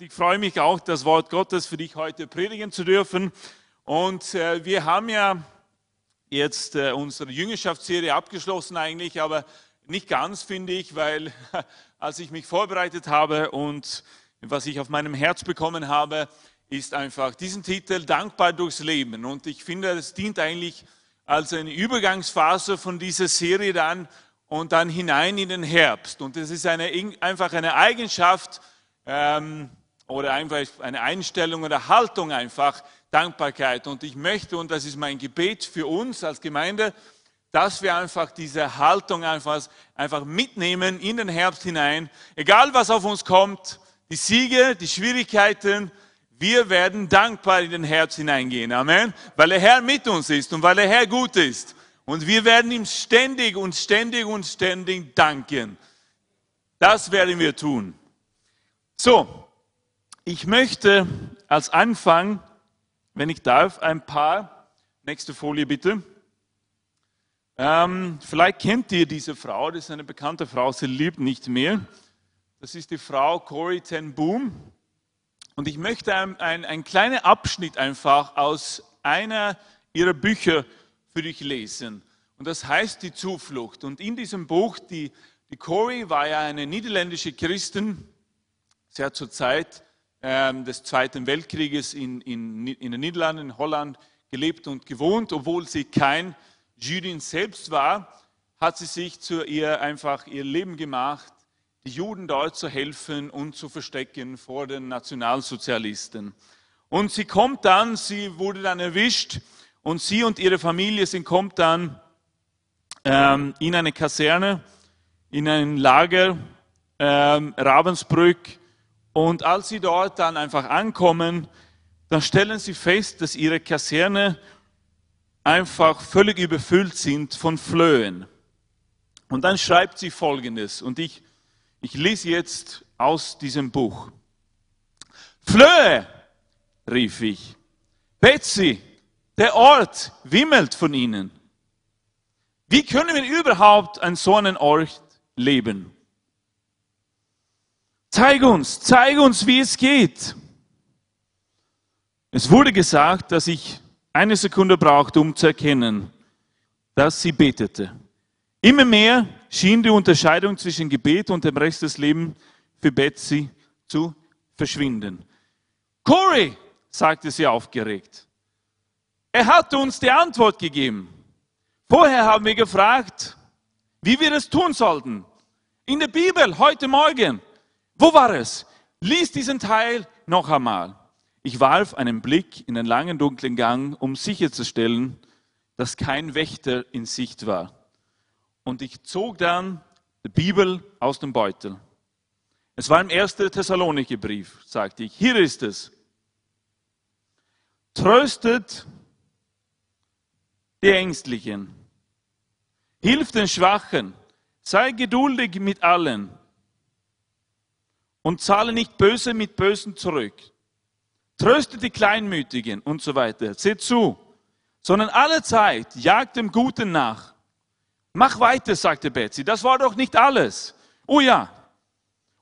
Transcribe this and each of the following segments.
und ich freue mich auch, das Wort Gottes für dich heute predigen zu dürfen. Und wir haben ja jetzt unsere Jüngerschaftsserie abgeschlossen eigentlich, aber nicht ganz, finde ich, weil als ich mich vorbereitet habe und was ich auf meinem Herz bekommen habe, ist einfach diesen Titel Dankbar durchs Leben. Und ich finde, es dient eigentlich als eine Übergangsphase von dieser Serie dann und dann hinein in den Herbst. Und es ist einfach eine Eigenschaft oder einfach eine Einstellung oder Haltung einfach, Dankbarkeit. Und ich möchte, und das ist mein Gebet für uns als Gemeinde, dass wir einfach diese Haltung einfach mitnehmen in den Herbst hinein. Egal was auf uns kommt, die Siege, die Schwierigkeiten, wir werden dankbar in den Herbst hineingehen. Amen. Weil der Herr mit uns ist und weil der Herr gut ist. Und wir werden ihm ständig danken. Das werden wir tun. So, ich möchte als Anfang, wenn ich darf, ein paar, nächste Folie bitte. Vielleicht kennt ihr diese Frau, das ist eine bekannte Frau, sie lebt nicht mehr. Das ist die Frau Corrie Ten Boom. Und ich möchte einen kleinen Abschnitt einfach aus einer ihrer Bücher für dich lesen. Und das heißt Die Zuflucht. Und in diesem Buch, die Corrie war ja eine niederländische Christin. Sie hat zur Zeit des Zweiten Weltkrieges in den Niederlanden, in Holland gelebt und gewohnt. Obwohl sie kein Jüdin selbst war, hat sie sich ihr Leben gemacht, die Juden dort zu helfen und zu verstecken vor den Nationalsozialisten. Und sie wurde dann erwischt und sie und ihre Familie kommt dann in eine Kaserne, in ein Lager, Ravensbrück. Und als sie dort dann einfach ankommen, dann stellen sie fest, dass ihre Kaserne einfach völlig überfüllt sind von Flöhen. Und dann schreibt sie Folgendes und ich lese jetzt aus diesem Buch. Flöhe, rief ich. Betsy, der Ort wimmelt von ihnen. Wie können wir überhaupt an so einem Ort leben? Zeig uns, wie es geht. Es wurde gesagt, dass ich eine Sekunde brauchte, um zu erkennen, dass sie betete. Immer mehr schien die Unterscheidung zwischen Gebet und dem Rest des Lebens für Betsy zu verschwinden. Corrie, sagte sie aufgeregt, er hat uns die Antwort gegeben. Vorher haben wir gefragt, wie wir es tun sollten. In der Bibel, heute Morgen. Wo war es? Lies diesen Teil noch einmal. Ich warf einen Blick in den langen, dunklen Gang, um sicherzustellen, dass kein Wächter in Sicht war. Und ich zog dann die Bibel aus dem Beutel. Es war im 1. Thessalonicher Brief, sagte ich. Hier ist es. Tröstet die Ängstlichen. Hilft den Schwachen. Sei geduldig mit allen. Und zahle nicht Böse mit Bösen zurück. Tröstet die Kleinmütigen und so weiter. Seht zu, sondern allezeit jagt dem Guten nach. Mach weiter, sagte Betsy, das war doch nicht alles. Oh ja,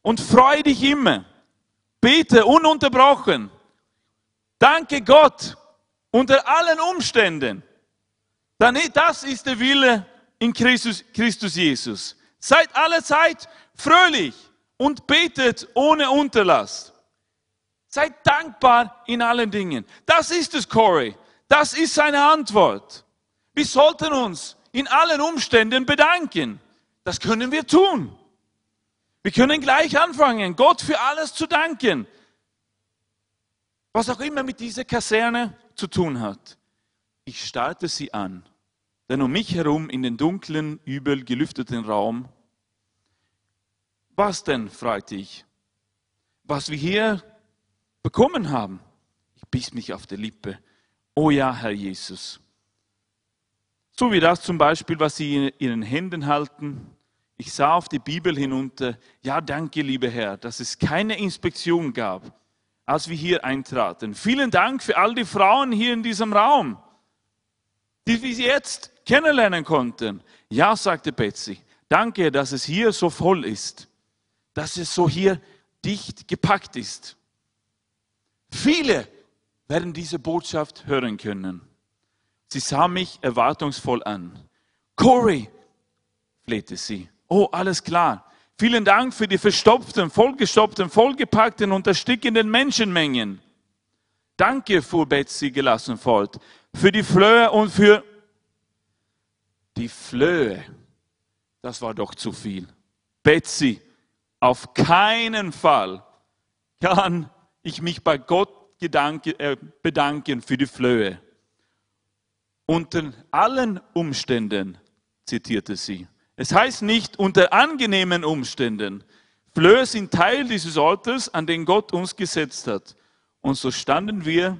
und freue dich immer. Bete ununterbrochen. Danke Gott unter allen Umständen. Denn das ist der Wille in Christus Jesus. Seid allezeit fröhlich und betet ohne Unterlass. Seid dankbar in allen Dingen. Das ist es, Corrie. Das ist seine Antwort. Wir sollten uns in allen Umständen bedanken. Das können wir tun. Wir können gleich anfangen, Gott für alles zu danken, was auch immer mit dieser Kaserne zu tun hat. Ich starrte sie an, denn um mich herum in den dunklen, übel gelüfteten Raum. Was denn, fragte ich, was wir hier bekommen haben? Ich biss mich auf die Lippe. Oh ja, Herr Jesus. So wie das zum Beispiel, was sie in ihren Händen halten. Ich sah auf die Bibel hinunter. Ja, danke, lieber Herr, dass es keine Inspektion gab, als wir hier eintraten. Vielen Dank für all die Frauen hier in diesem Raum, die wir jetzt kennenlernen konnten. Ja, sagte Betsy, danke, dass es hier so voll ist, dass es so hier dicht gepackt ist. Viele werden diese Botschaft hören können. Sie sah mich erwartungsvoll an. Corrie, flehte sie. Oh, alles klar. Vielen Dank für die verstopften, vollgestopften, vollgepackten und erstickenden Menschenmengen. Danke, fuhr Betsy gelassen fort, für die Flöhe und für... Die Flöhe, das war doch zu viel. Betsy, auf keinen Fall kann ich mich bei Gott bedanken für die Flöhe. Unter allen Umständen, zitierte sie. Es heißt nicht unter angenehmen Umständen. Flöhe sind Teil dieses Ortes, an den Gott uns gesetzt hat. Und so standen wir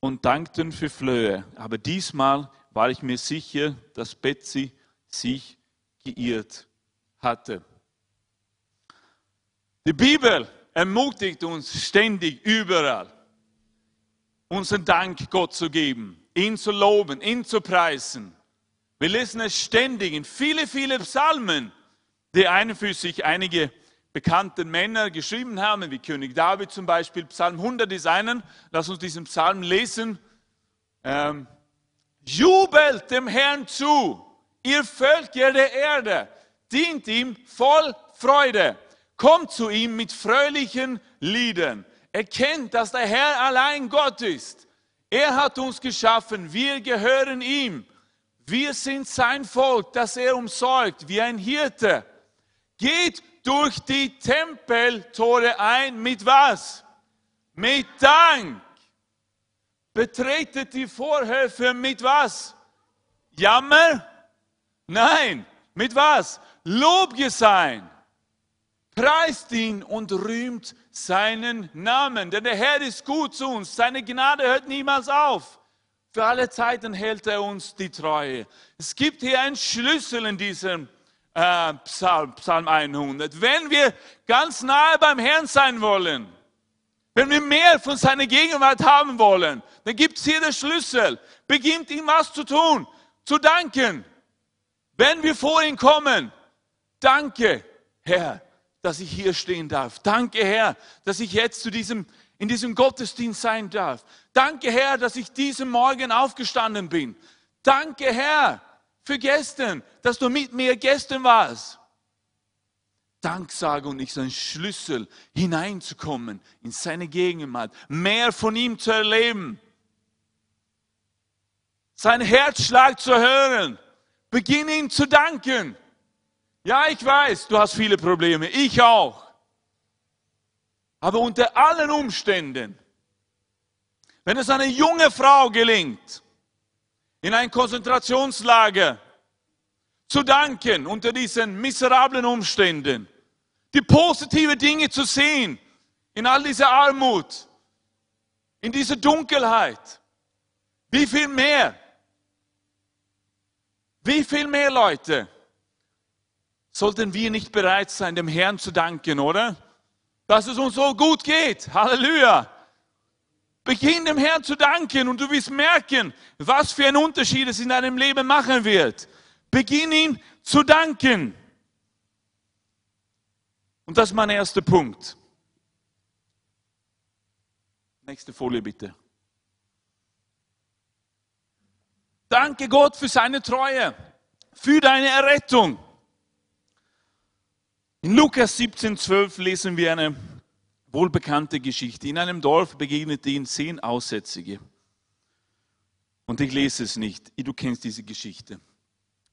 und dankten für Flöhe. Aber diesmal war ich mir sicher, dass Betsy sich geirrt hatte. Die Bibel ermutigt uns ständig, überall unseren Dank Gott zu geben, ihn zu loben, ihn zu preisen. Wir lesen es ständig in viele Psalmen, die einen für sich einige bekannte Männer geschrieben haben, wie König David zum Beispiel. Psalm 100 ist einen. Lass uns diesen Psalm lesen. Jubelt dem Herrn zu, ihr Völker der Erde, dient ihm voll Freude, kommt zu ihm mit fröhlichen Liedern. Erkennt, dass der Herr allein Gott ist. Er hat uns geschaffen, wir gehören ihm. Wir sind sein Volk, das er umsorgt, wie ein Hirte. Geht durch die Tempeltore ein, mit was? Mit Dank. Betretet die Vorhöfe mit was? Jammer? Nein, mit was? Lobgesang. Preist ihn und rühmt seinen Namen, denn der Herr ist gut zu uns, seine Gnade hört niemals auf. Für alle Zeiten hält er uns die Treue. Es gibt hier einen Schlüssel in diesem Psalm 100. Wenn wir ganz nahe beim Herrn sein wollen, wenn wir mehr von seiner Gegenwart haben wollen, dann gibt es hier den Schlüssel. Beginnt ihm was zu tun, zu danken. Wenn wir vor ihn kommen, danke, Herr, dass ich hier stehen darf. Danke, Herr, dass ich jetzt in diesem Gottesdienst sein darf. Danke, Herr, dass ich diesen Morgen aufgestanden bin. Danke, Herr, für gestern, dass du mit mir gestern warst. Danksagung ist ein Schlüssel, hineinzukommen in seine Gegenwart, mehr von ihm zu erleben, seinen Herzschlag zu hören. Beginne ihm zu danken. Ja, ich weiß, du hast viele Probleme, ich auch. Aber unter allen Umständen, wenn es einer jungen Frau gelingt, in ein Konzentrationslager zu danken unter diesen miserablen Umständen, die positiven Dinge zu sehen in all dieser Armut, in dieser Dunkelheit, wie viel mehr Leute, sollten wir nicht bereit sein, dem Herrn zu danken, oder? Dass es uns so gut geht. Halleluja. Beginn dem Herrn zu danken und du wirst merken, was für einen Unterschied es in deinem Leben machen wird. Beginn ihm zu danken. Und das ist mein erster Punkt. Nächste Folie bitte. Danke Gott für seine Treue, für deine Errettung. In Lukas 17, 12 lesen wir eine wohlbekannte Geschichte. In einem Dorf begegnete ihnen 10 Aussätzige. Und ich lese es nicht. Du kennst diese Geschichte.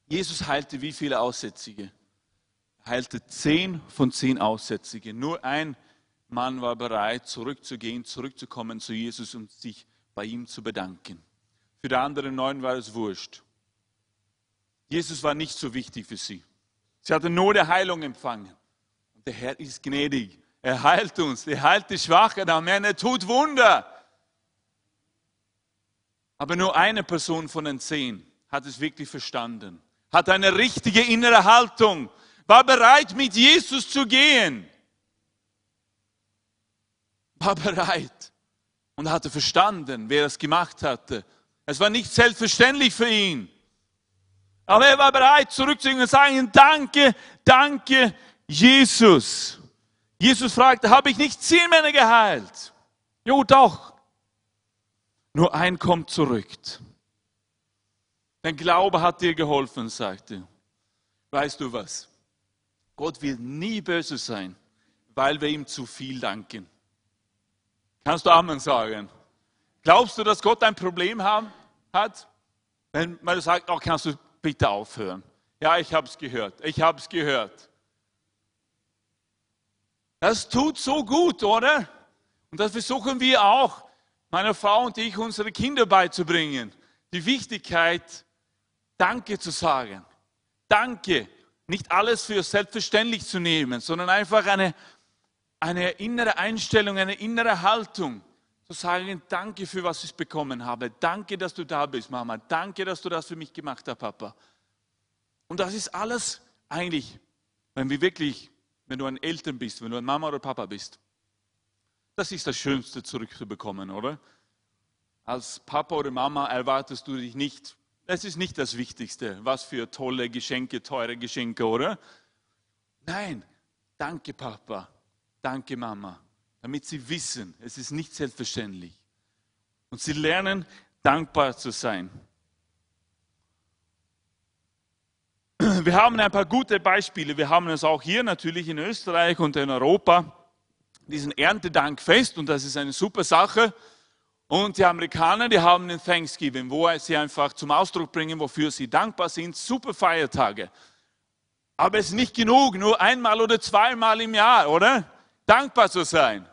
Jesus heilte wie viele Aussätzige? Er heilte 10 von 10 Aussätzigen. Nur ein Mann war bereit, zurückzugehen, zurückzukommen zu Jesus und sich bei ihm zu bedanken. Für die anderen 9 war es wurscht. Jesus war nicht so wichtig für sie. Sie hatten nur die Heilung empfangen. Und der Herr ist gnädig. Er heilt uns. Er heilt die Schwachen. Amen. Er tut Wunder. Aber nur eine Person von den 10 hat es wirklich verstanden. Hat eine richtige innere Haltung. War bereit, mit Jesus zu gehen. War bereit. Und hatte verstanden, wer das gemacht hatte. Es war nicht selbstverständlich für ihn. Aber er war bereit, zurückzugehen und zu sagen, danke, danke, Jesus. Jesus fragte, habe ich nicht 10 Männer geheilt? Jo, doch. Nur ein kommt zurück. Dein Glaube hat dir geholfen, sagte. Weißt du was? Gott wird nie böse sein, weil wir ihm zu viel danken. Kannst du Amen sagen? Glaubst du, dass Gott ein Problem hat? Wenn man sagt, oh, kannst du bitte aufhören? Ja, ich habe es gehört. Ich habe es gehört. Das tut so gut, oder? Und das versuchen wir auch, meine Frau und ich, unsere Kinder beizubringen. Die Wichtigkeit, Danke zu sagen. Danke. Nicht alles für selbstverständlich zu nehmen, sondern einfach eine innere Einstellung, eine innere Haltung. Zu sagen, danke für was ich bekommen habe. Danke, dass du da bist, Mama. Danke, dass du das für mich gemacht hast, Papa. Und das ist alles eigentlich, wenn du ein Eltern bist, wenn du ein Mama oder Papa bist, das ist das Schönste zurückzubekommen, oder? Als Papa oder Mama erwartest du dich nicht. Das ist nicht das Wichtigste. Was für tolle Geschenke, teure Geschenke, oder? Nein, danke Papa, danke Mama. Damit sie wissen, es ist nicht selbstverständlich. Und sie lernen, dankbar zu sein. Wir haben ein paar gute Beispiele. Wir haben es auch hier natürlich in Österreich und in Europa, diesen Erntedankfest. Und das ist eine super Sache. Und die Amerikaner, die haben den Thanksgiving, wo sie einfach zum Ausdruck bringen, wofür sie dankbar sind. Super Feiertage. Aber es ist nicht genug, nur einmal oder zweimal im Jahr, oder? Dankbar zu sein.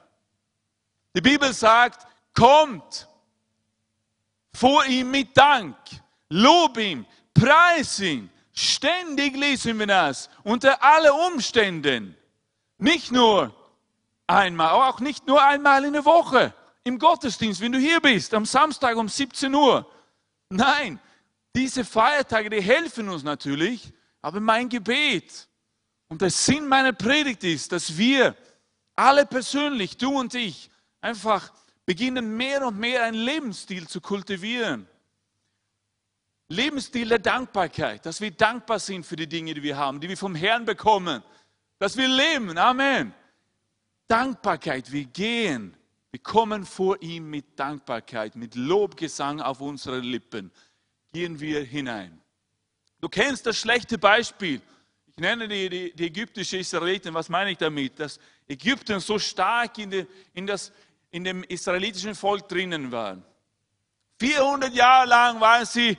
Die Bibel sagt, kommt vor ihm mit Dank, lob ihm, preis ihn. Ständig lesen wir das, unter alle Umständen. Nicht nur einmal, aber auch nicht nur einmal in der Woche, im Gottesdienst, wenn du hier bist, am Samstag um 17 Uhr. Nein, diese Feiertage, die helfen uns natürlich, aber mein Gebet und der Sinn meiner Predigt ist, dass wir alle persönlich, du und ich, einfach beginnen mehr und mehr einen Lebensstil zu kultivieren. Lebensstil der Dankbarkeit, dass wir dankbar sind für die Dinge, die wir haben, die wir vom Herrn bekommen, dass wir leben, Amen. Dankbarkeit, wir gehen, wir kommen vor ihm mit Dankbarkeit, mit Lobgesang auf unseren Lippen, gehen wir hinein. Du kennst das schlechte Beispiel. Ich nenne die ägyptische Israeliten. Was meine ich damit? Dass Ägypten so stark in dem israelitischen Volk drinnen war. 400 Jahre lang waren sie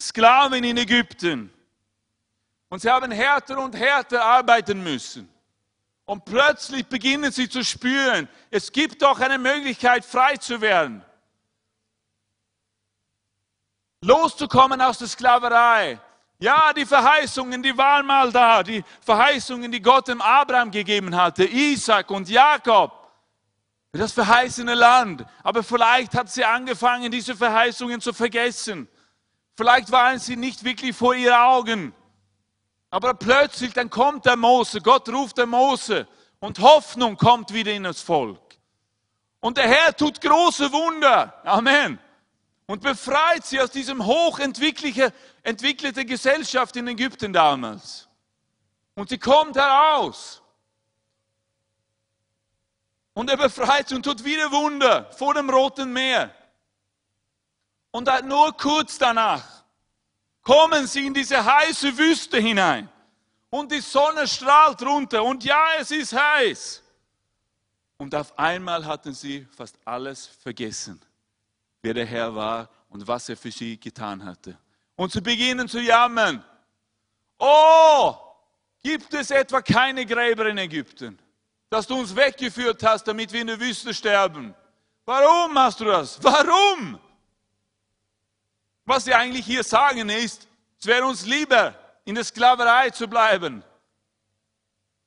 Sklaven in Ägypten. Und sie haben härter und härter arbeiten müssen. Und plötzlich beginnen sie zu spüren, es gibt doch eine Möglichkeit, frei zu werden. Loszukommen aus der Sklaverei. Ja, die Verheißungen, die waren mal da. Die Verheißungen, die Gott dem Abraham gegeben hatte, Isaak und Jakob. Das verheißene Land. Aber vielleicht hat sie angefangen, diese Verheißungen zu vergessen. Vielleicht waren sie nicht wirklich vor ihren Augen. Aber plötzlich, dann kommt der Mose. Gott ruft der Mose. Und Hoffnung kommt wieder in das Volk. Und der Herr tut große Wunder. Amen. Und befreit sie aus diesem hochentwickelte Gesellschaft in Ägypten damals. Und sie kommt heraus. Und er befreit sie und tut wieder Wunder vor dem Roten Meer. Und nur kurz danach kommen sie in diese heiße Wüste hinein. Und die Sonne strahlt runter. Und ja, es ist heiß. Und auf einmal hatten sie fast alles vergessen, wer der Herr war und was er für sie getan hatte. Und sie beginnen zu jammern. Oh, gibt es etwa keine Gräber in Ägypten, dass du uns weggeführt hast, damit wir in der Wüste sterben? Warum machst du das? Warum? Was sie eigentlich hier sagen ist, es wäre uns lieber, in der Sklaverei zu bleiben.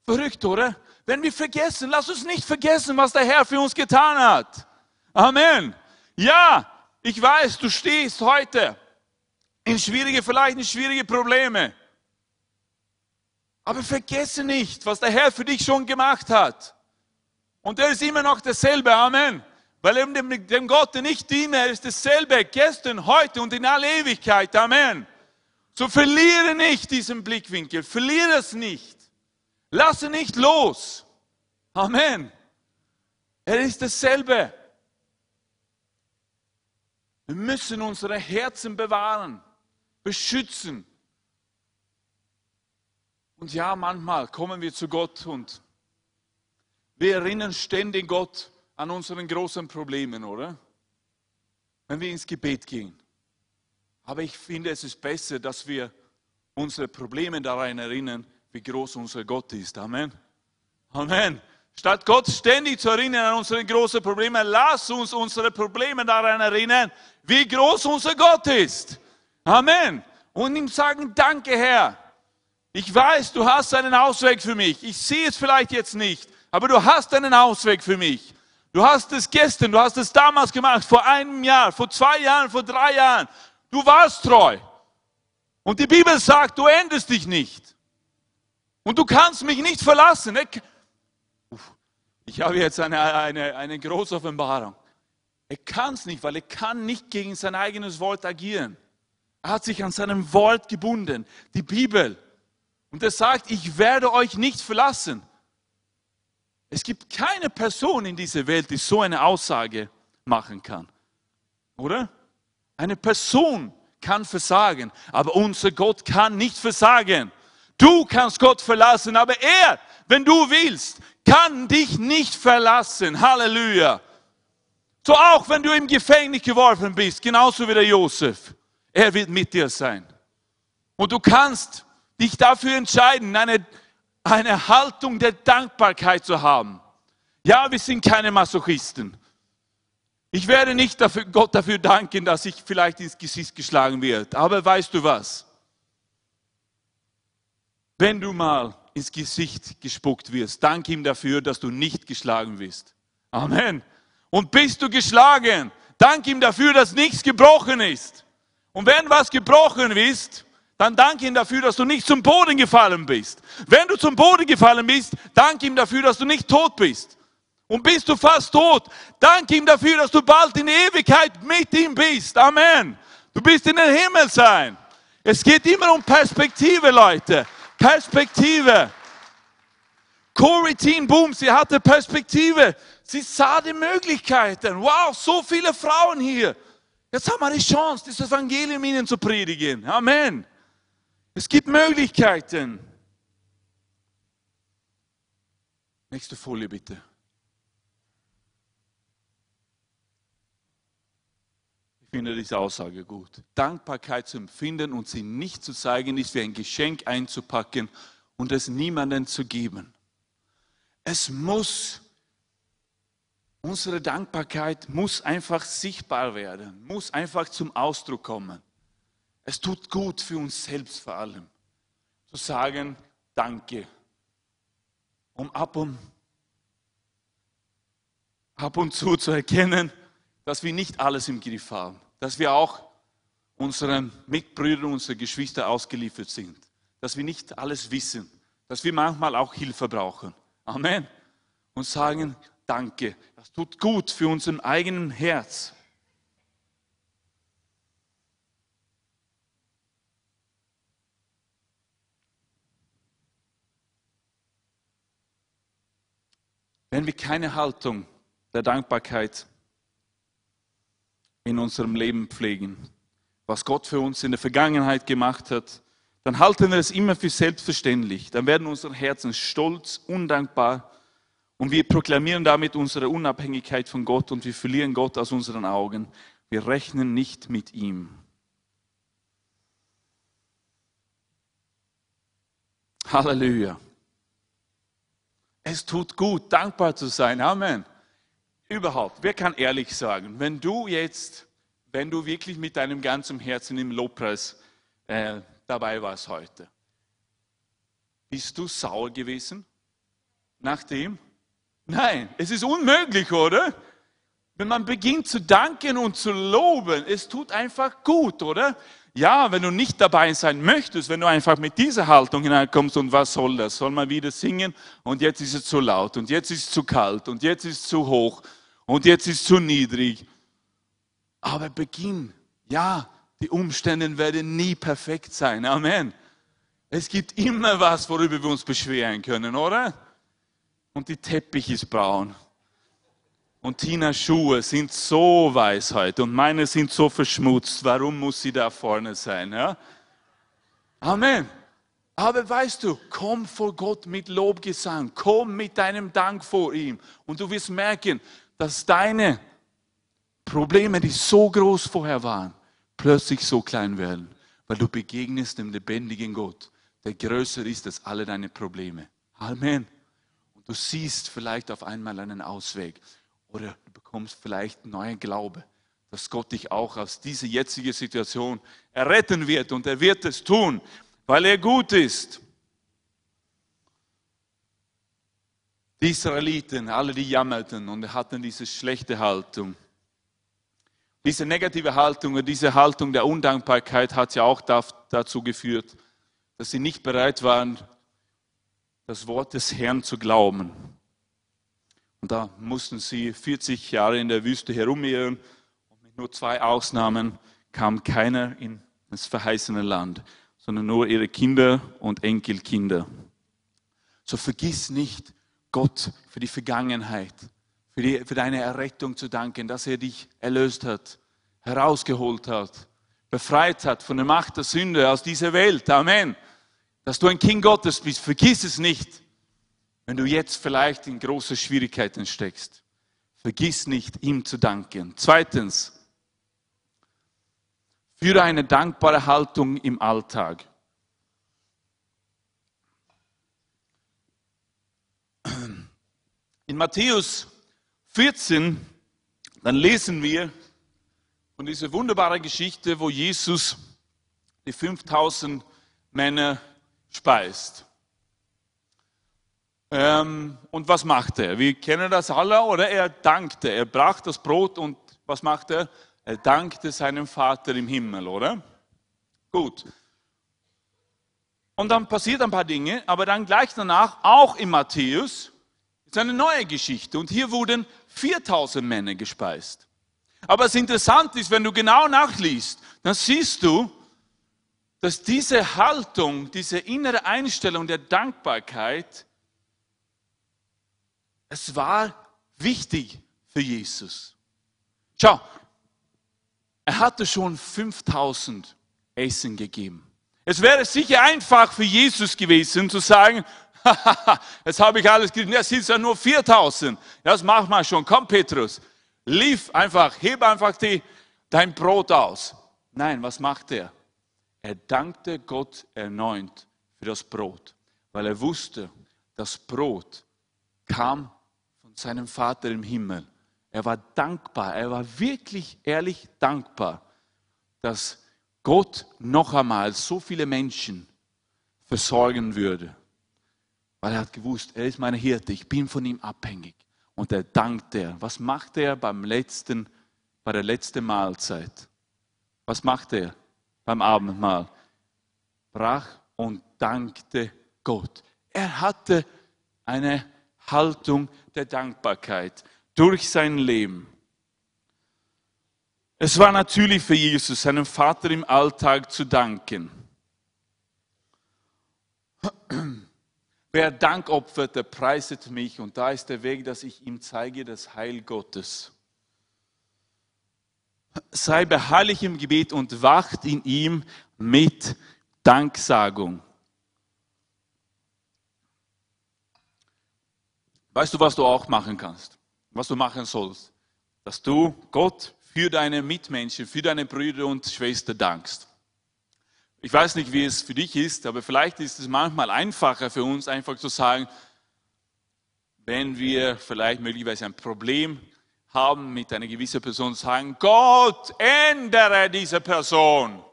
Verrückt, oder? Wenn wir vergessen, lass uns nicht vergessen, was der Herr für uns getan hat. Amen. Ja, ich weiß, du stehst heute vielleicht in schwierige Probleme. Aber vergesse nicht, was der Herr für dich schon gemacht hat. Und er ist immer noch derselbe, Amen. Weil er dem Gott, der nicht diene, er ist derselbe, gestern, heute und in aller Ewigkeit, Amen. So verliere nicht diesen Blickwinkel, verliere es nicht. Lasse nicht los. Amen. Er ist dasselbe. Wir müssen unsere Herzen bewahren, beschützen. Und ja, manchmal kommen wir zu Gott und wir erinnern ständig Gott an unseren großen Problemen, oder? Wenn wir ins Gebet gehen. Aber ich finde, es ist besser, dass wir unsere Probleme daran erinnern, wie groß unser Gott ist. Amen. Amen. Statt Gott ständig zu erinnern an unsere großen Probleme, lass uns unsere Probleme daran erinnern, wie groß unser Gott ist. Amen. Und ihm sagen, danke Herr. Ich weiß, du hast einen Ausweg für mich. Ich sehe es vielleicht jetzt nicht, aber du hast einen Ausweg für mich. Du hast es gestern, du hast es damals gemacht, vor einem Jahr, vor 2 Jahren, vor 3 Jahren. Du warst treu. Und die Bibel sagt, du änderst dich nicht. Und du kannst mich nicht verlassen. Ich habe jetzt eine große Offenbarung. Er kann es nicht, weil er kann nicht gegen sein eigenes Wort agieren. Er hat sich an seinem Wort gebunden, die Bibel. Und er sagt, ich werde euch nicht verlassen. Es gibt keine Person in dieser Welt, die so eine Aussage machen kann. Oder? Eine Person kann versagen, aber unser Gott kann nicht versagen. Du kannst Gott verlassen, aber er, wenn du willst, kann dich nicht verlassen. Halleluja. So auch wenn du im Gefängnis geworfen bist, genauso wie der Josef. Er wird mit dir sein. Und du kannst dich dafür entscheiden, eine Haltung der Dankbarkeit zu haben. Ja, wir sind keine Masochisten. Ich werde nicht Gott dafür danken, dass ich vielleicht ins Gesicht geschlagen werde. Aber weißt du was? Wenn du mal ins Gesicht gespuckt wirst, danke ihm dafür, dass du nicht geschlagen wirst. Amen. Und bist du geschlagen, danke ihm dafür, dass nichts gebrochen ist. Und wenn was gebrochen ist, dann danke ihm dafür, dass du nicht zum Boden gefallen bist. Wenn du zum Boden gefallen bist, danke ihm dafür, dass du nicht tot bist. Und bist du fast tot, danke ihm dafür, dass du bald in Ewigkeit mit ihm bist. Amen. Du bist in den Himmel sein. Es geht immer um Perspektive, Leute. Perspektive. Corrie Ten Boom, sie hatte Perspektive. Sie sah die Möglichkeiten. Wow, so viele Frauen hier. Jetzt haben wir die Chance, dieses Evangelium ihnen zu predigen. Amen. Es gibt Möglichkeiten. Nächste Folie bitte. Ich finde diese Aussage gut. Dankbarkeit zu empfinden und sie nicht zu zeigen, ist wie ein Geschenk einzupacken und es niemandem zu geben. Es muss, unsere Dankbarkeit muss einfach sichtbar werden, muss einfach zum Ausdruck kommen. Es tut gut für uns selbst vor allem, zu sagen Danke. Um ab und zu zu erkennen, dass wir nicht alles im Griff haben, dass wir auch unseren Mitbrüdern, unseren Geschwistern ausgeliefert sind, dass wir nicht alles wissen, dass wir manchmal auch Hilfe brauchen. Amen. Und sagen Danke. Das tut gut für unser eigenes Herz. Wenn wir keine Haltung der Dankbarkeit in unserem Leben pflegen, was Gott für uns in der Vergangenheit gemacht hat, dann halten wir es immer für selbstverständlich. Dann werden unsere Herzen stolz, undankbar und wir proklamieren damit unsere Unabhängigkeit von Gott und wir verlieren Gott aus unseren Augen. Wir rechnen nicht mit ihm. Halleluja. Es tut gut, dankbar zu sein. Amen. Überhaupt, wer kann ehrlich sagen, wenn du wirklich mit deinem ganzen Herzen im Lobpreis dabei warst heute, bist du sauer gewesen nach dem? Nein, es ist unmöglich, oder? Wenn man beginnt zu danken und zu loben, es tut einfach gut, oder? Ja, wenn du nicht dabei sein möchtest, wenn du einfach mit dieser Haltung hineinkommst und was soll das? Soll man wieder singen? Und jetzt ist es zu laut und jetzt ist es zu kalt und jetzt ist es zu hoch. Und jetzt ist zu niedrig. Aber beginn. Ja, die Umstände werden nie perfekt sein. Amen. Es gibt immer was, worüber wir uns beschweren können, oder? und der Teppich ist braun. Und Tinas Schuhe sind so weiß heute und meine sind so verschmutzt. Warum muss sie da vorne sein? Ja? Amen. Aber weißt du, komm vor Gott mit Lobgesang. Komm mit deinem Dank vor ihm. Und du wirst merken, dass deine Probleme, die so groß vorher waren, plötzlich so klein werden. Weil du begegnest dem lebendigen Gott, der größer ist als alle deine Probleme. Amen. Und du siehst vielleicht auf einmal einen Ausweg. Oder du bekommst vielleicht neuen Glaube, dass Gott dich auch aus dieser jetzigen Situation erretten wird. Und er wird es tun, weil er gut ist. Die Israeliten, alle die jammerten und hatten diese schlechte Haltung. Diese negative Haltung und diese Haltung der Undankbarkeit hat ja auch dazu geführt, dass sie nicht bereit waren, das Wort des Herrn zu glauben. Und da mussten sie 40 Jahre in der Wüste herumirren und mit nur 2 Ausnahmen kam keiner in das verheißene Land, sondern nur ihre Kinder und Enkelkinder. So vergiss nicht, Gott für die Vergangenheit, für deine Errettung zu danken, dass er dich erlöst hat, herausgeholt hat, befreit hat von der Macht der Sünde aus dieser Welt. Amen. Dass du ein Kind Gottes bist, vergiss es nicht. Wenn du jetzt vielleicht in große Schwierigkeiten steckst, vergiss nicht, ihm zu danken. Zweitens, führe eine dankbare Haltung im Alltag. In Matthäus 14, dann lesen wir von dieser wunderbaren Geschichte, wo Jesus die 5000 Männer speist. Und was macht er? Wir kennen das alle, oder? Er dankte. Er brach das Brot und was macht er? Er dankte seinem Vater im Himmel, oder? Gut. Und dann passiert ein paar Dinge, aber dann gleich danach, auch in Matthäus, ist eine neue Geschichte. Und hier wurden 4000 Männer gespeist. Aber was interessant ist, wenn du genau nachliest, dann siehst du, dass diese Haltung, diese innere Einstellung der Dankbarkeit, es war wichtig für Jesus. Schau, er hatte schon 5000 Essen gegeben. Es wäre sicher einfach für Jesus gewesen zu sagen, jetzt habe ich alles gegeben, jetzt sind es ja nur 4000. Das macht man schon. Komm, Petrus, lief einfach, heb einfach dein Brot aus. Nein, was macht er? Er dankte Gott erneut für das Brot, weil er wusste, das Brot kam von seinem Vater im Himmel. Er war dankbar, er war wirklich ehrlich dankbar, dass Gott noch einmal so viele Menschen versorgen würde. Weil er hat gewusst, er ist meine Hirte, ich bin von ihm abhängig. Und er dankte. Was macht er bei der letzten Mahlzeit? Was macht er beim Abendmahl? Brach und dankte Gott. Er hatte eine Haltung der Dankbarkeit durch sein Leben. Es war natürlich für Jesus, seinem Vater im Alltag zu danken. Wer Dank opfert, der preiset mich. Und da ist der Weg, dass ich ihm zeige, das Heil Gottes. Sei beharrlich im Gebet und wacht in ihm mit Danksagung. Weißt du, was du auch machen kannst? Was du machen sollst? Dass du Gott für deine Mitmenschen, für deine Brüder und Schwestern dankst. Ich weiß nicht, wie es für dich ist, aber vielleicht ist es manchmal einfacher für uns, einfach zu sagen, wenn wir vielleicht möglicherweise ein Problem haben mit einer gewissen Person, sagen, Gott, ändere diese Person.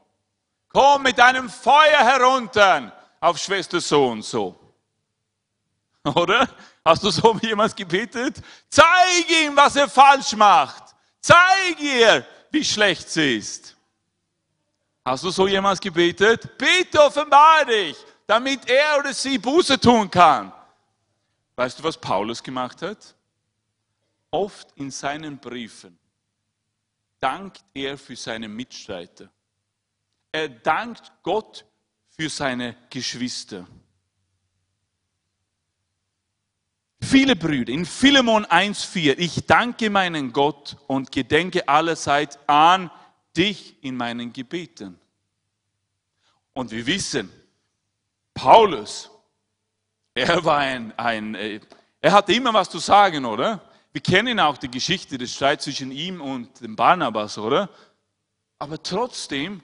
Komm mit einem Feuer herunter auf Schwester so und so. Oder? Hast du so jemals gebetet? Zeig ihm, was er falsch macht. Zeig ihr, wie schlecht sie ist. Hast du so jemals gebetet? Bitte offenbare dich, damit er oder sie Buße tun kann. Weißt du, was Paulus gemacht hat? Oft in seinen Briefen dankt er für seine Mitstreiter. Er dankt Gott für seine Geschwister. Viele Brüder, in Philemon 1,4, ich danke meinen Gott und gedenke allerseits an dich in meinen Gebeten. Und wir wissen, Paulus, er war er hatte immer was zu sagen, oder? Wir kennen auch die Geschichte des Streits zwischen ihm und dem Barnabas, oder? Aber trotzdem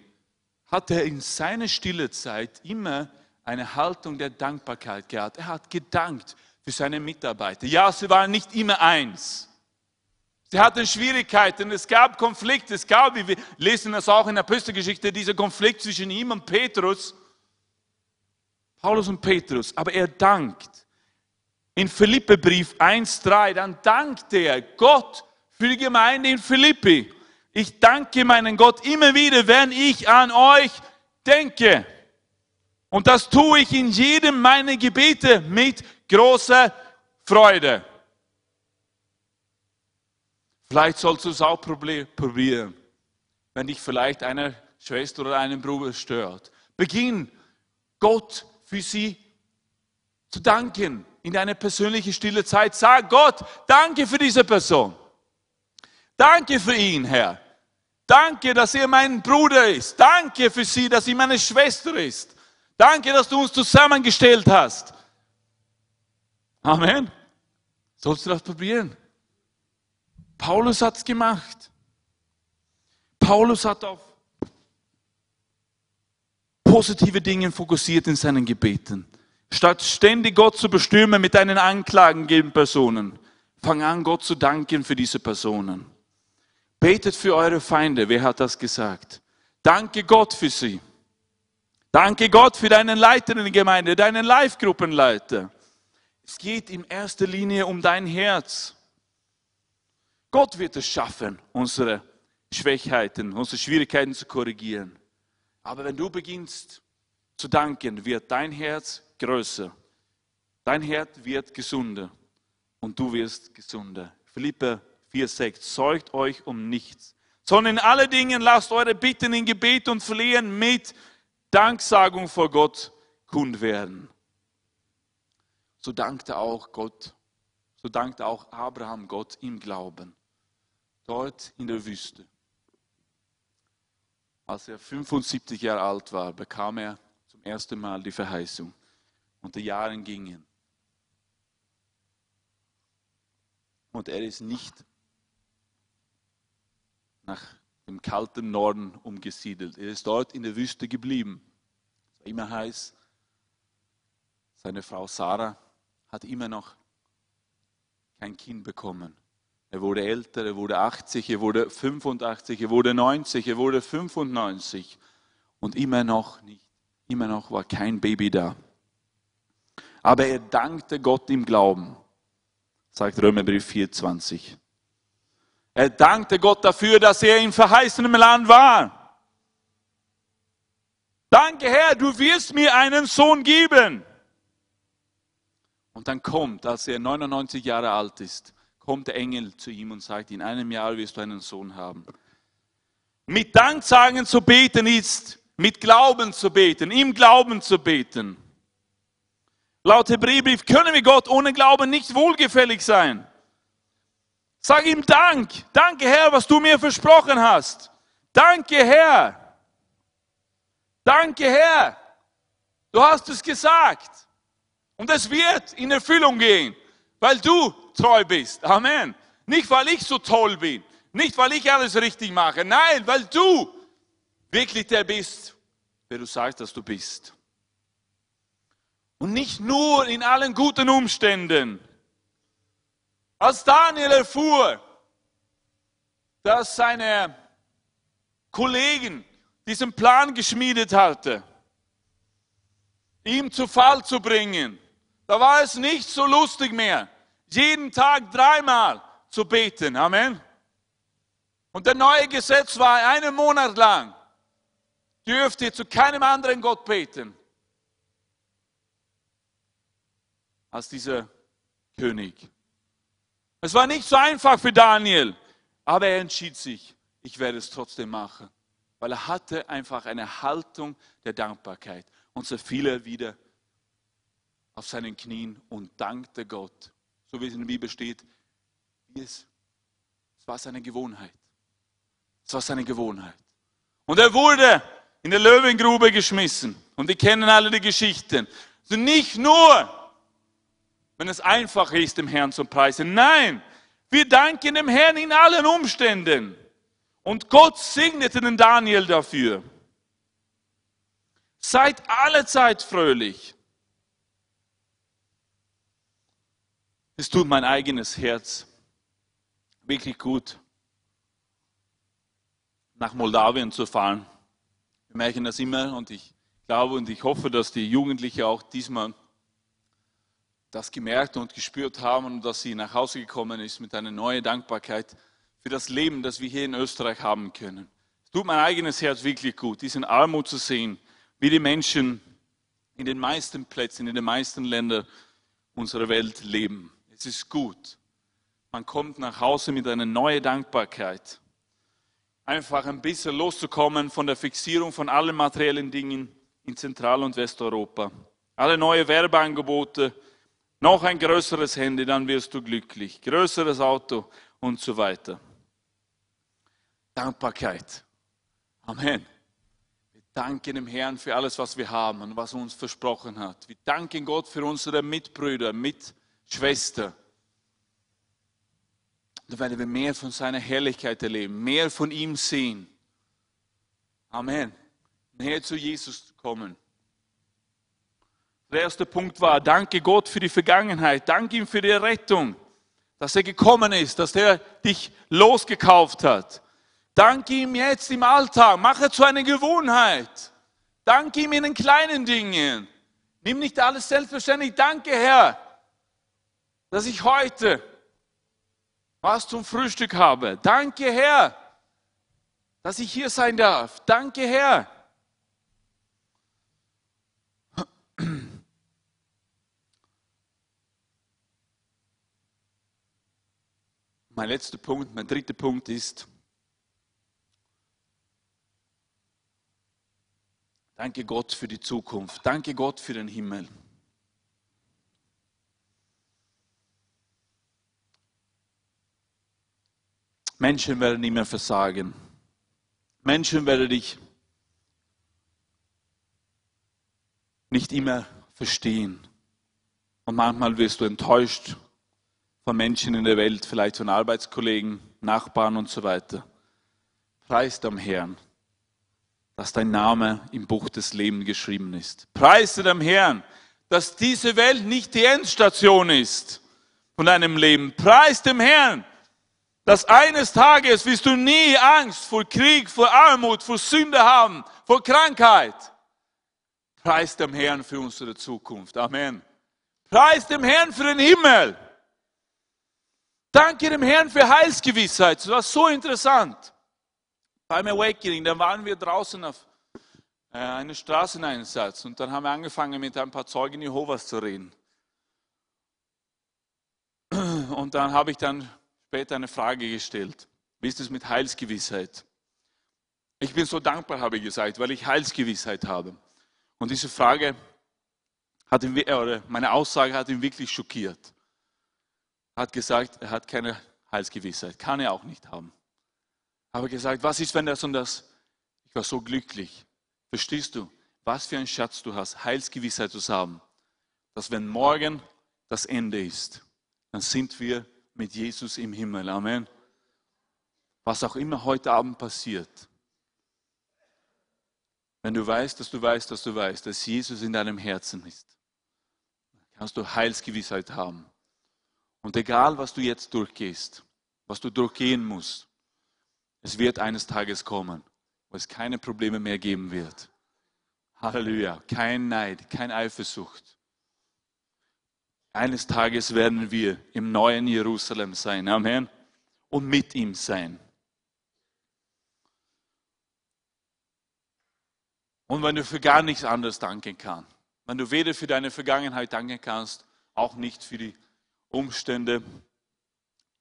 hat er in seiner stille Zeit immer eine Haltung der Dankbarkeit gehabt. Er hat gedankt für seine Mitarbeiter. Ja, sie waren nicht immer eins. Sie hatten Schwierigkeiten, es gab Konflikte, wir lesen das auch in der Apostelgeschichte, dieser Konflikt zwischen ihm und Petrus, Paulus und Petrus, aber er dankt. In Philipperbrief 1,3, dann dankt er Gott für die Gemeinde in Philippi. Ich danke meinen Gott immer wieder, wenn ich an euch denke. Und das tue ich in jedem meiner Gebete mit großer Freude. Vielleicht sollst du es auch probieren, wenn dich vielleicht eine Schwester oder einen Bruder stört. Beginn, Gott für sie zu danken in deiner persönlichen stille Zeit. Sag Gott, danke für diese Person. Danke für ihn, Herr. Danke, dass er mein Bruder ist. Danke für sie, dass sie meine Schwester ist. Danke, dass du uns zusammengestellt hast. Amen. Sollst du das probieren? Paulus hat es gemacht. Paulus hat auf positive Dinge fokussiert in seinen Gebeten. Statt ständig Gott zu bestürmen mit deinen Anklagen gegen Personen, fang an, Gott zu danken für diese Personen. Betet für eure Feinde. Wer hat das gesagt? Danke Gott für sie. Danke Gott für deinen Leiter in der Gemeinde, deinen Live-Gruppenleiter. Es geht in erster Linie um dein Herz. Gott wird es schaffen, unsere Schwächheiten, unsere Schwierigkeiten zu korrigieren. Aber wenn du beginnst zu danken, wird dein Herz größer. Dein Herz wird gesunder und du wirst gesunder. Philipper 4,6, sorgt euch um nichts, sondern in allen Dingen lasst eure Bitten in Gebet und Flehen mit Danksagung vor Gott kund werden. So dankte auch Gott, so dankte auch Abraham Gott im Glauben. Dort in der Wüste. Als er 75 Jahre alt war, bekam er zum ersten Mal die Verheißung. Und die Jahre gingen. Und er ist nicht nach dem kalten Norden umgesiedelt. Er ist dort in der Wüste geblieben. Es war immer heiß. Seine Frau Sarah hat immer noch kein Kind bekommen. Er wurde älter, er wurde 80, er wurde 85, er wurde 90, er wurde 95 und immer noch war kein Baby da. Aber er dankte Gott im Glauben, sagt Römerbrief 4,20. Er dankte Gott dafür, dass er im verheißenen Land war. Danke Herr, du wirst mir einen Sohn geben. Und dann kommt, als er 99 Jahre alt ist, kommt der Engel zu ihm und sagt, in einem Jahr wirst du einen Sohn haben. Mit Danksagen zu beten ist, mit Glauben zu beten, im Glauben zu beten. Laut Hebräerbrief können wir Gott ohne Glauben nicht wohlgefällig sein. Sag ihm Dank. Danke Herr, was du mir versprochen hast. Danke Herr. Danke Herr. Du hast es gesagt. Und es wird in Erfüllung gehen, weil du treu bist. Amen. Nicht, weil ich so toll bin. Nicht, weil ich alles richtig mache. Nein, weil du wirklich der bist, wer du sagst, dass du bist. Und nicht nur in allen guten Umständen. Als Daniel erfuhr, dass seine Kollegen diesen Plan geschmiedet hatten, ihm zu Fall zu bringen, da war es nicht so lustig mehr, jeden Tag dreimal zu beten. Amen. Und der neue Gesetz war, einen Monat lang dürft ihr zu keinem anderen Gott beten, als dieser König. Es war nicht so einfach für Daniel, aber er entschied sich, ich werde es trotzdem machen, weil er hatte einfach eine Haltung der Dankbarkeit. Und so fiel er wieder auf seinen Knien und dankte Gott. so wie es in der Bibel steht, wie es war seine Gewohnheit. Es war seine Gewohnheit. Und er wurde in der Löwengrube geschmissen. Und wir kennen alle die Geschichten. Also nicht nur, wenn es einfach ist, dem Herrn zu preisen. Nein, wir danken dem Herrn in allen Umständen. Und Gott segnete den Daniel dafür. Seid alle Zeit fröhlich. Es tut mein eigenes Herz wirklich gut, nach Moldawien zu fahren. Wir merken das immer und ich glaube und ich hoffe, dass die Jugendlichen auch diesmal das gemerkt und gespürt haben und dass sie nach Hause gekommen ist mit einer neuen Dankbarkeit für das Leben, das wir hier in Österreich haben können. Es tut mein eigenes Herz wirklich gut, diesen Armut zu sehen, wie die Menschen in den meisten Plätzen, in den meisten Ländern unserer Welt leben. Es ist gut. Man kommt nach Hause mit einer neuen Dankbarkeit. Einfach ein bisschen loszukommen von der Fixierung von allen materiellen Dingen in Zentral- und Westeuropa. Alle neue Werbeangebote, noch ein größeres Handy, dann wirst du glücklich. Größeres Auto und so weiter. Dankbarkeit. Amen. Wir danken dem Herrn für alles, was wir haben und was er uns versprochen hat. Wir danken Gott für unsere Mitbrüder, Mitschwestern. Da werden wir mehr von seiner Herrlichkeit erleben, mehr von ihm sehen. Amen. Näher zu Jesus zu kommen. Der erste Punkt war, danke Gott für die Vergangenheit, danke ihm für die Rettung, dass er gekommen ist, dass er dich losgekauft hat. Danke ihm jetzt im Alltag, mache zu einer Gewohnheit. Danke ihm in den kleinen Dingen. Nimm nicht alles selbstverständlich. Danke, Herr, dass ich heute was zum Frühstück habe. Danke, Herr, dass ich hier sein darf. Danke, Herr. Mein letzter Punkt, mein dritter Punkt ist, danke Gott für die Zukunft. Danke Gott für den Himmel. Menschen werden immer versagen. Menschen werden dich nicht immer verstehen. Und manchmal wirst du enttäuscht von Menschen in der Welt, vielleicht von Arbeitskollegen, Nachbarn und so weiter. Preist am Herrn, dass dein Name im Buch des Lebens geschrieben ist. Preise am Herrn, dass diese Welt nicht die Endstation ist von deinem Leben. Preis dem Herrn, dass eines Tages wirst du nie Angst vor Krieg, vor Armut, vor Sünde haben, vor Krankheit. Preis dem Herrn für unsere Zukunft. Amen. Preis dem Herrn für den Himmel. Danke dem Herrn für Heilsgewissheit. Das war so interessant. Beim Awakening, da waren wir draußen auf einem Straßeneinsatz und dann haben wir angefangen, mit ein paar Zeugen Jehovas zu reden. Und dann habe ich dann später eine Frage gestellt. Wie ist es mit Heilsgewissheit? Ich bin so dankbar, habe ich gesagt, weil ich Heilsgewissheit habe. Und diese Frage hat ihn, oder meine Aussage hat ihn wirklich schockiert. Hat gesagt, er hat keine Heilsgewissheit. Kann er auch nicht haben. Aber gesagt, was ist, wenn das und das? Ich war so glücklich. Verstehst du, was für ein Schatz du hast, Heilsgewissheit zu haben. Dass wenn morgen das Ende ist, dann sind wir mit Jesus im Himmel. Amen. Was auch immer heute Abend passiert. Wenn du weißt, dass du weißt, dass du weißt, dass Jesus in deinem Herzen ist, kannst du Heilsgewissheit haben. Und egal, was du jetzt durchgehst, was du durchgehen musst, es wird eines Tages kommen, wo es keine Probleme mehr geben wird. Halleluja. Kein Neid, keine Eifersucht. Eines Tages werden wir im neuen Jerusalem sein. Amen. Und mit ihm sein. Und wenn du für gar nichts anderes danken kannst, wenn du weder für deine Vergangenheit danken kannst, auch nicht für die Umstände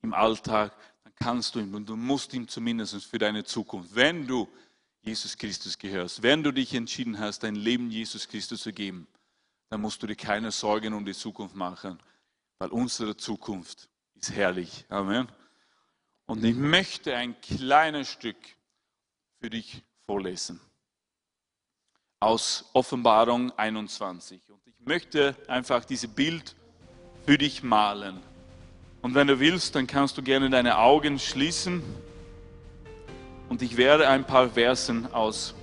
im Alltag, dann kannst du ihm und du musst ihm zumindest für deine Zukunft, wenn du Jesus Christus gehörst, wenn du dich entschieden hast, dein Leben Jesus Christus zu geben, dann musst du dir keine Sorgen um die Zukunft machen, weil unsere Zukunft ist herrlich. Amen. Und ich möchte ein kleines Stück für dich vorlesen aus Offenbarung 21. Und ich möchte einfach dieses Bild für dich malen. Und wenn du willst, dann kannst du gerne deine Augen schließen. Und ich werde ein paar Versen aus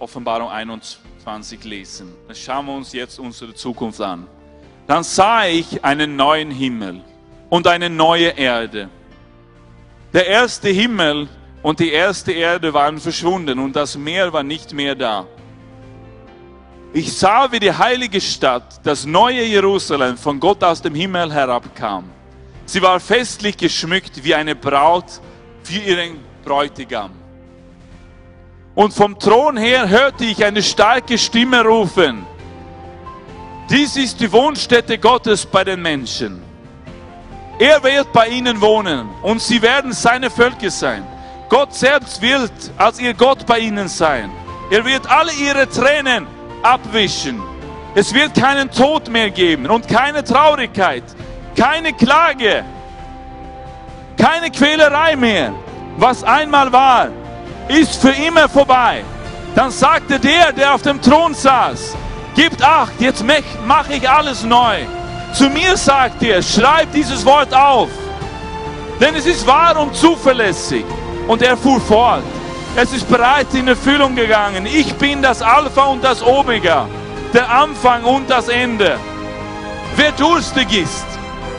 Offenbarung 21 lesen. Dann schauen wir uns jetzt unsere Zukunft an. Dann sah ich einen neuen Himmel und eine neue Erde. Der erste Himmel und die erste Erde waren verschwunden und das Meer war nicht mehr da. Ich sah, wie die heilige Stadt, das neue Jerusalem, von Gott aus dem Himmel herabkam. Sie war festlich geschmückt wie eine Braut für ihren Bräutigam. Und vom Thron her hörte ich eine starke Stimme rufen: Dies ist die Wohnstätte Gottes bei den Menschen. Er wird bei ihnen wohnen und sie werden seine Völker sein. Gott selbst wird als ihr Gott bei ihnen sein. Er wird alle ihre Tränen abwischen. Es wird keinen Tod mehr geben und keine Traurigkeit, keine Klage, keine Quälerei mehr. Was einmal war, ist für immer vorbei. Dann sagte der, der auf dem Thron saß: Gebt acht, jetzt mache ich alles neu. Zu mir sagt er: Schreibt dieses Wort auf, denn es ist wahr und zuverlässig. Und er fuhr fort: Es ist bereits in Erfüllung gegangen. Ich bin das Alpha und das Omega, der Anfang und das Ende. Wer durstig ist,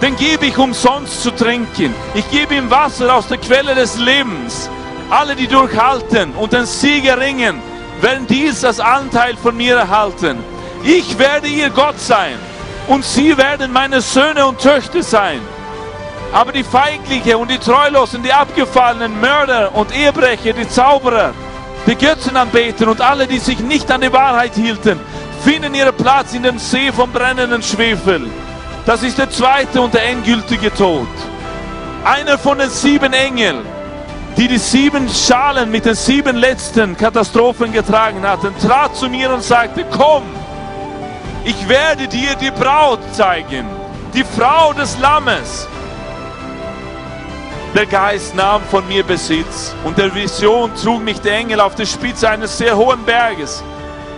den gebe ich umsonst zu trinken. Ich gebe ihm Wasser aus der Quelle des Lebens. Alle, die durchhalten und den Sieger ringen, werden dies als Anteil von mir erhalten. Ich werde ihr Gott sein und sie werden meine Söhne und Töchter sein. Aber die Feiglinge und die Treulosen, die Abgefallenen, Mörder und Ehebrecher, die Zauberer, die Götzenanbeter und alle, die sich nicht an die Wahrheit hielten, finden ihren Platz in dem See vom brennenden Schwefel. Das ist der zweite und der endgültige Tod. Einer von den sieben Engeln, die sieben Schalen mit den sieben letzten Katastrophen getragen hatten, trat zu mir und sagte: Komm, ich werde dir die Braut zeigen, die Frau des Lammes. Der Geist nahm von mir Besitz und der Vision trug mich der Engel auf die Spitze eines sehr hohen Berges.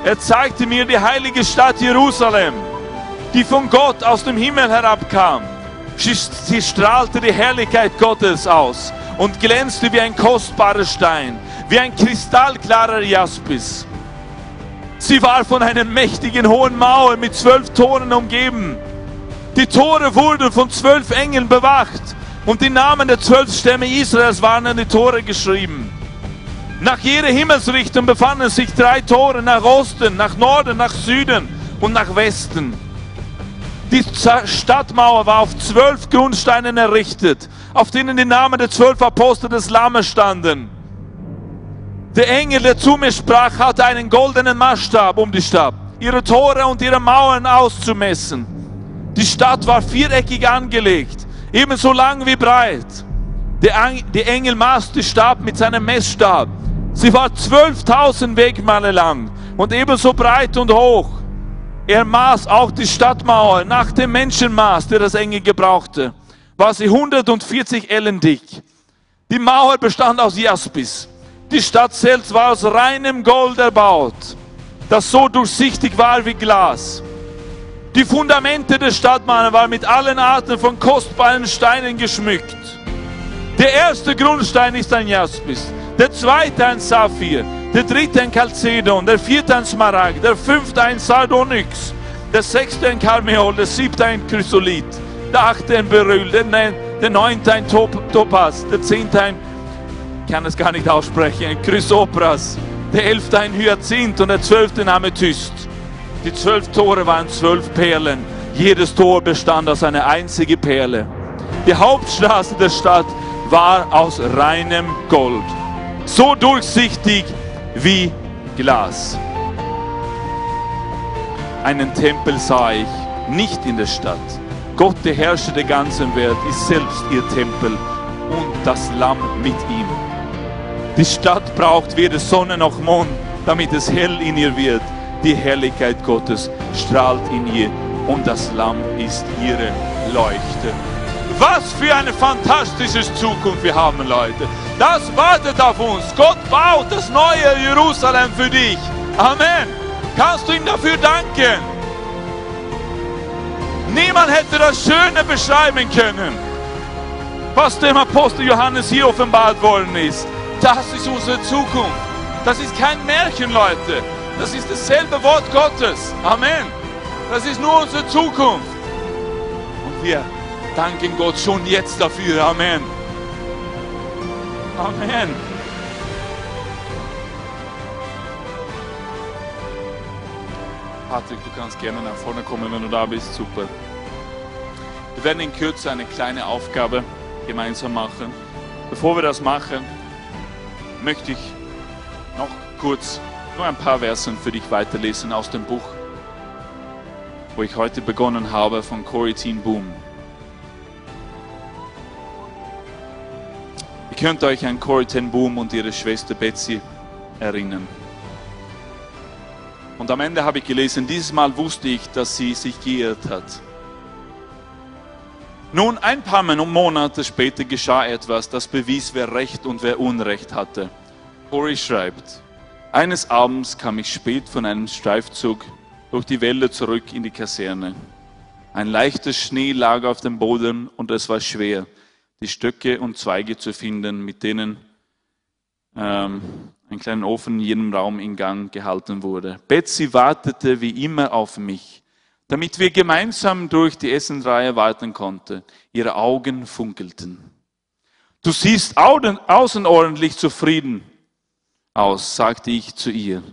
Er zeigte mir die heilige Stadt Jerusalem, die von Gott aus dem Himmel herabkam. Sie strahlte die Herrlichkeit Gottes aus und glänzte wie ein kostbarer Stein, wie ein kristallklarer Jaspis. Sie war von einer mächtigen hohen Mauer mit 12 Toren umgeben. Die Tore wurden von 12 Engeln bewacht und die Namen der 12 Stämme Israels waren an die Tore geschrieben. Nach jeder Himmelsrichtung befanden sich 3 Tore, nach Osten, nach Norden, nach Süden und nach Westen. Die Stadtmauer war auf 12 Grundsteinen errichtet, auf denen die Namen der 12 Apostel des Lammes standen. Der Engel, der zu mir sprach, hatte einen goldenen Maßstab, um die Stadt, ihre Tore und ihre Mauern auszumessen. Die Stadt war viereckig angelegt, ebenso lang wie breit. Der Engel maß die Stadt mit seinem Messstab. Sie war 12.000 Wegmale lang und ebenso breit und hoch. Er maß auch die Stadtmauer nach dem Menschenmaß, der das Engel gebrauchte. War sie 140 Ellen dick. Die Mauer bestand aus Jaspis. Die Stadt selbst war aus reinem Gold erbaut, das so durchsichtig war wie Glas. Die Fundamente der Stadtmauer waren mit allen Arten von kostbaren Steinen geschmückt. Der erste Grundstein ist ein Jaspis, der zweite ein Saphir, der dritte ein Chalcedon, der vierte ein Smaragd, der fünfte ein Sardonyx, der sechste ein Karmeol, der siebte ein Chrysolit, der achte ein Beryl, der neunte ein Topaz, der zehnte ein, ich kann es gar nicht aussprechen, ein Chrysopras, der elfte ein Hyazinth und der zwölfte ein Amethyst. Die 12 Tore waren 12 Perlen, jedes Tor bestand aus einer einzigen Perle. Die Hauptstraße der Stadt war aus reinem Gold, so durchsichtig wie Glas. Einen Tempel sah ich, nicht in der Stadt. Gott, der Herrscher der ganzen Welt, ist selbst ihr Tempel und das Lamm mit ihm. Die Stadt braucht weder Sonne noch Mond, damit es hell in ihr wird. Die Herrlichkeit Gottes strahlt in ihr und das Lamm ist ihre Leuchte. Was für eine fantastische Zukunft wir haben, Leute. Das wartet auf uns. Gott baut das neue Jerusalem für dich. Amen. Kannst du ihm dafür danken? Niemand hätte das Schöne beschreiben können, was dem Apostel Johannes hier offenbart worden ist. Das ist unsere Zukunft. Das ist kein Märchen, Leute. Das ist dasselbe Wort Gottes. Amen. Das ist nur unsere Zukunft. Und wir danken Gott schon jetzt dafür. Amen. Amen. Patrick, du kannst gerne nach vorne kommen, wenn du da bist. Super. Wir werden in Kürze eine kleine Aufgabe gemeinsam machen. Bevor wir das machen, möchte ich noch kurz nur ein paar Versen für dich weiterlesen aus dem Buch, wo ich heute begonnen habe, von Corrie Ten Boom. Ihr könnt euch an Corrie Ten Boom und ihre Schwester Betsy erinnern. Und am Ende habe ich gelesen, dieses Mal wusste ich, dass sie sich geirrt hat. Nun, ein paar Monate später geschah etwas, das bewies, wer Recht und wer Unrecht hatte. Corrie schreibt, eines Abends kam ich spät von einem Streifzug durch die Wälder zurück in die Kaserne. Ein leichter Schnee lag auf dem Boden und es war schwer, die Stöcke und Zweige zu finden, mit denen ein kleiner Ofen in jedem Raum in Gang gehalten wurde. Betsy wartete wie immer auf mich, damit wir gemeinsam durch die Essensreihe warten konnten. Ihre Augen funkelten. Du siehst außerordentlich zufrieden aus, sagte ich zu ihr.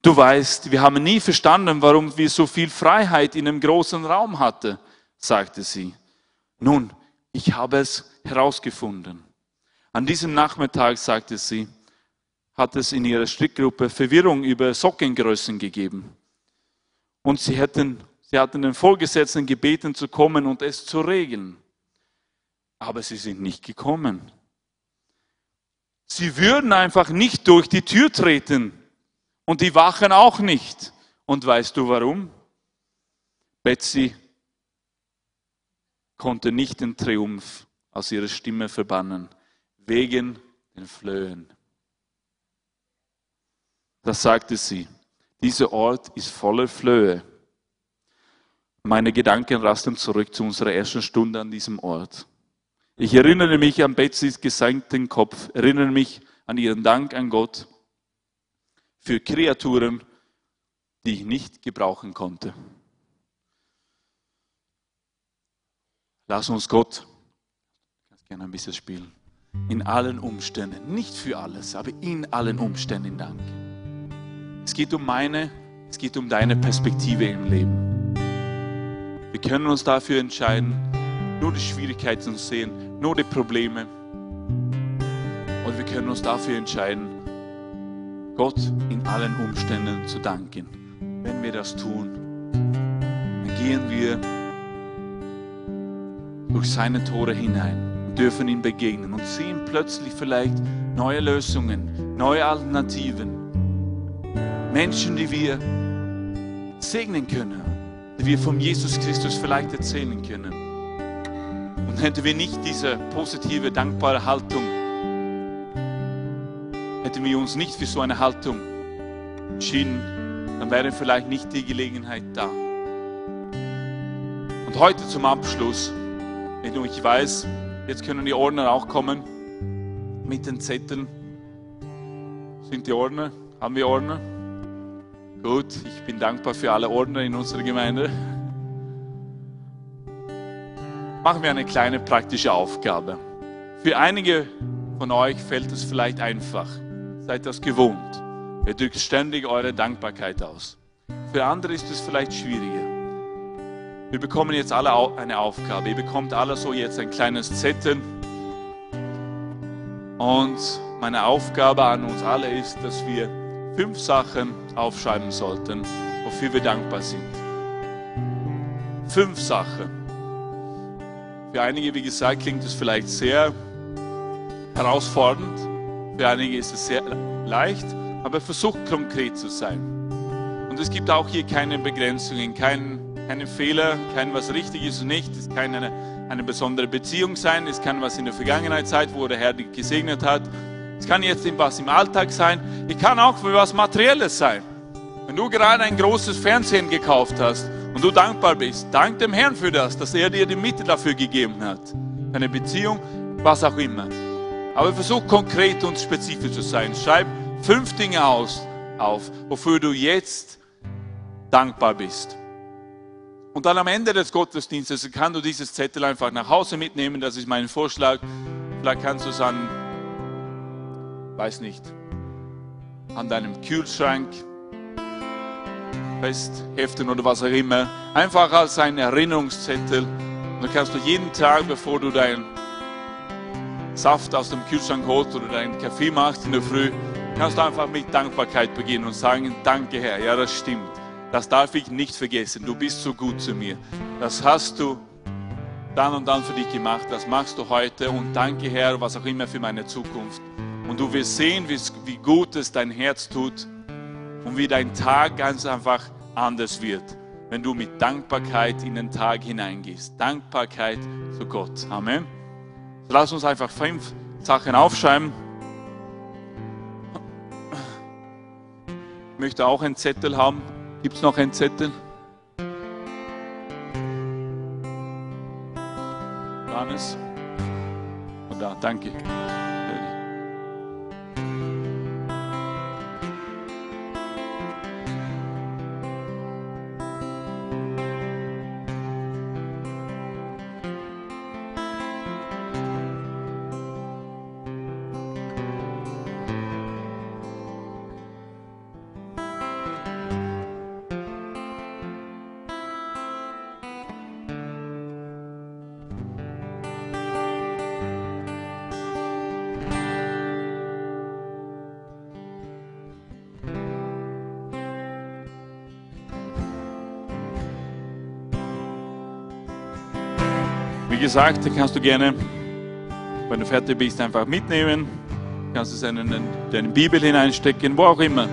Du weißt, wir haben nie verstanden, warum wir so viel Freiheit in einem großen Raum hatten, sagte sie. Nun, ich habe es herausgefunden. An diesem Nachmittag, sagte sie, hat es in ihrer Strickgruppe Verwirrung über Sockengrößen gegeben. Und sie hatten den Vorgesetzten gebeten zu kommen und es zu regeln. Aber sie sind nicht gekommen. Sie würden einfach nicht durch die Tür treten und die Wachen auch nicht. Und weißt du warum? Betsy konnte nicht den Triumph aus ihrer Stimme verbannen, wegen den Flöhen. Das sagte sie, dieser Ort ist voller Flöhe. Meine Gedanken rasten zurück zu unserer ersten Stunde an diesem Ort. Ich erinnere mich an Betsys gesenkten Kopf, erinnere mich an ihren Dank an Gott für Kreaturen, die ich nicht gebrauchen konnte. Lass uns Gott, ich kann gerne ein bisschen spielen, in allen Umständen, nicht für alles, aber in allen Umständen danken. Es geht um meine, es geht um deine Perspektive im Leben. Wir können uns dafür entscheiden, nur die Schwierigkeiten zu sehen, nur die Probleme. Und wir können uns dafür entscheiden, Gott in allen Umständen zu danken. Wenn wir das tun, dann gehen wir durch seine Tore hinein und dürfen ihm begegnen und sehen plötzlich vielleicht neue Lösungen, neue Alternativen. Menschen, die wir segnen können, die wir von Jesus Christus vielleicht erzählen können. Und hätten wir nicht diese positive, dankbare Haltung, hätten wir uns nicht für so eine Haltung entschieden, dann wäre vielleicht nicht die Gelegenheit da. Und heute zum Abschluss, ich weiß, jetzt können die Ordner auch kommen mit den Zetteln. Sind die Ordner? Haben wir Ordner? Gut, ich bin dankbar für alle Ordner in unserer Gemeinde. Machen wir eine kleine praktische Aufgabe. Für einige von euch fällt es vielleicht einfach. Seid das gewohnt. Ihr drückt ständig eure Dankbarkeit aus. Für andere ist es vielleicht schwieriger. Wir bekommen jetzt alle eine Aufgabe. Ihr bekommt alle so jetzt ein kleines Zettel. Und meine Aufgabe an uns alle ist, dass wir 5 Sachen aufschreiben sollten, wofür wir dankbar sind. 5 Sachen. Für einige, wie gesagt, klingt es vielleicht sehr herausfordernd. Für einige ist es sehr leicht. Aber versucht konkret zu sein. Und es gibt auch hier keine Begrenzungen, keinen keine Fehler, kein was richtig ist und nicht. Es kann eine besondere Beziehung sein. Es kann was in der Vergangenheit sein, wo der Herr dich gesegnet hat. Es kann jetzt was im Alltag sein. Es kann auch für was Materielles sein. Wenn du gerade ein großes Fernsehen gekauft hast und du dankbar bist, dank dem Herrn für das, dass er dir die Mittel dafür gegeben hat. Eine Beziehung, was auch immer. Aber versuch konkret und spezifisch zu sein. Schreib 5 Dinge auf, wofür du jetzt dankbar bist. Und dann am Ende des Gottesdienstes kannst du dieses Zettel einfach nach Hause mitnehmen. Das ist mein Vorschlag. Vielleicht kannst du es an deinem Kühlschrank festheften oder was auch immer. Einfach als ein Erinnerungszettel. Und dann kannst du jeden Tag, bevor du deinen Saft aus dem Kühlschrank holst oder deinen Kaffee machst in der Früh, kannst du einfach mit Dankbarkeit beginnen und sagen, danke Herr, ja das stimmt. Das darf ich nicht vergessen. Du bist so gut zu mir. Das hast du dann und dann für dich gemacht. Das machst du heute. Und danke, Herr, was auch immer für meine Zukunft. Und du wirst sehen, wie gut es dein Herz tut und wie dein Tag ganz einfach anders wird, wenn du mit Dankbarkeit in den Tag hineingehst. Dankbarkeit zu Gott. Amen. So, lass uns einfach 5 Sachen aufschreiben. Ich möchte auch einen Zettel haben. Gibt es noch einen Zettel? Johannes? Oh, da, danke. Wie gesagt, kannst du gerne, wenn du fertig bist, einfach mitnehmen. Du kannst es in deine Bibel hineinstecken, wo auch immer.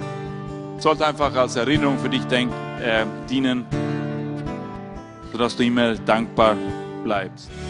Es sollte einfach als Erinnerung für dich dienen, sodass du immer dankbar bleibst.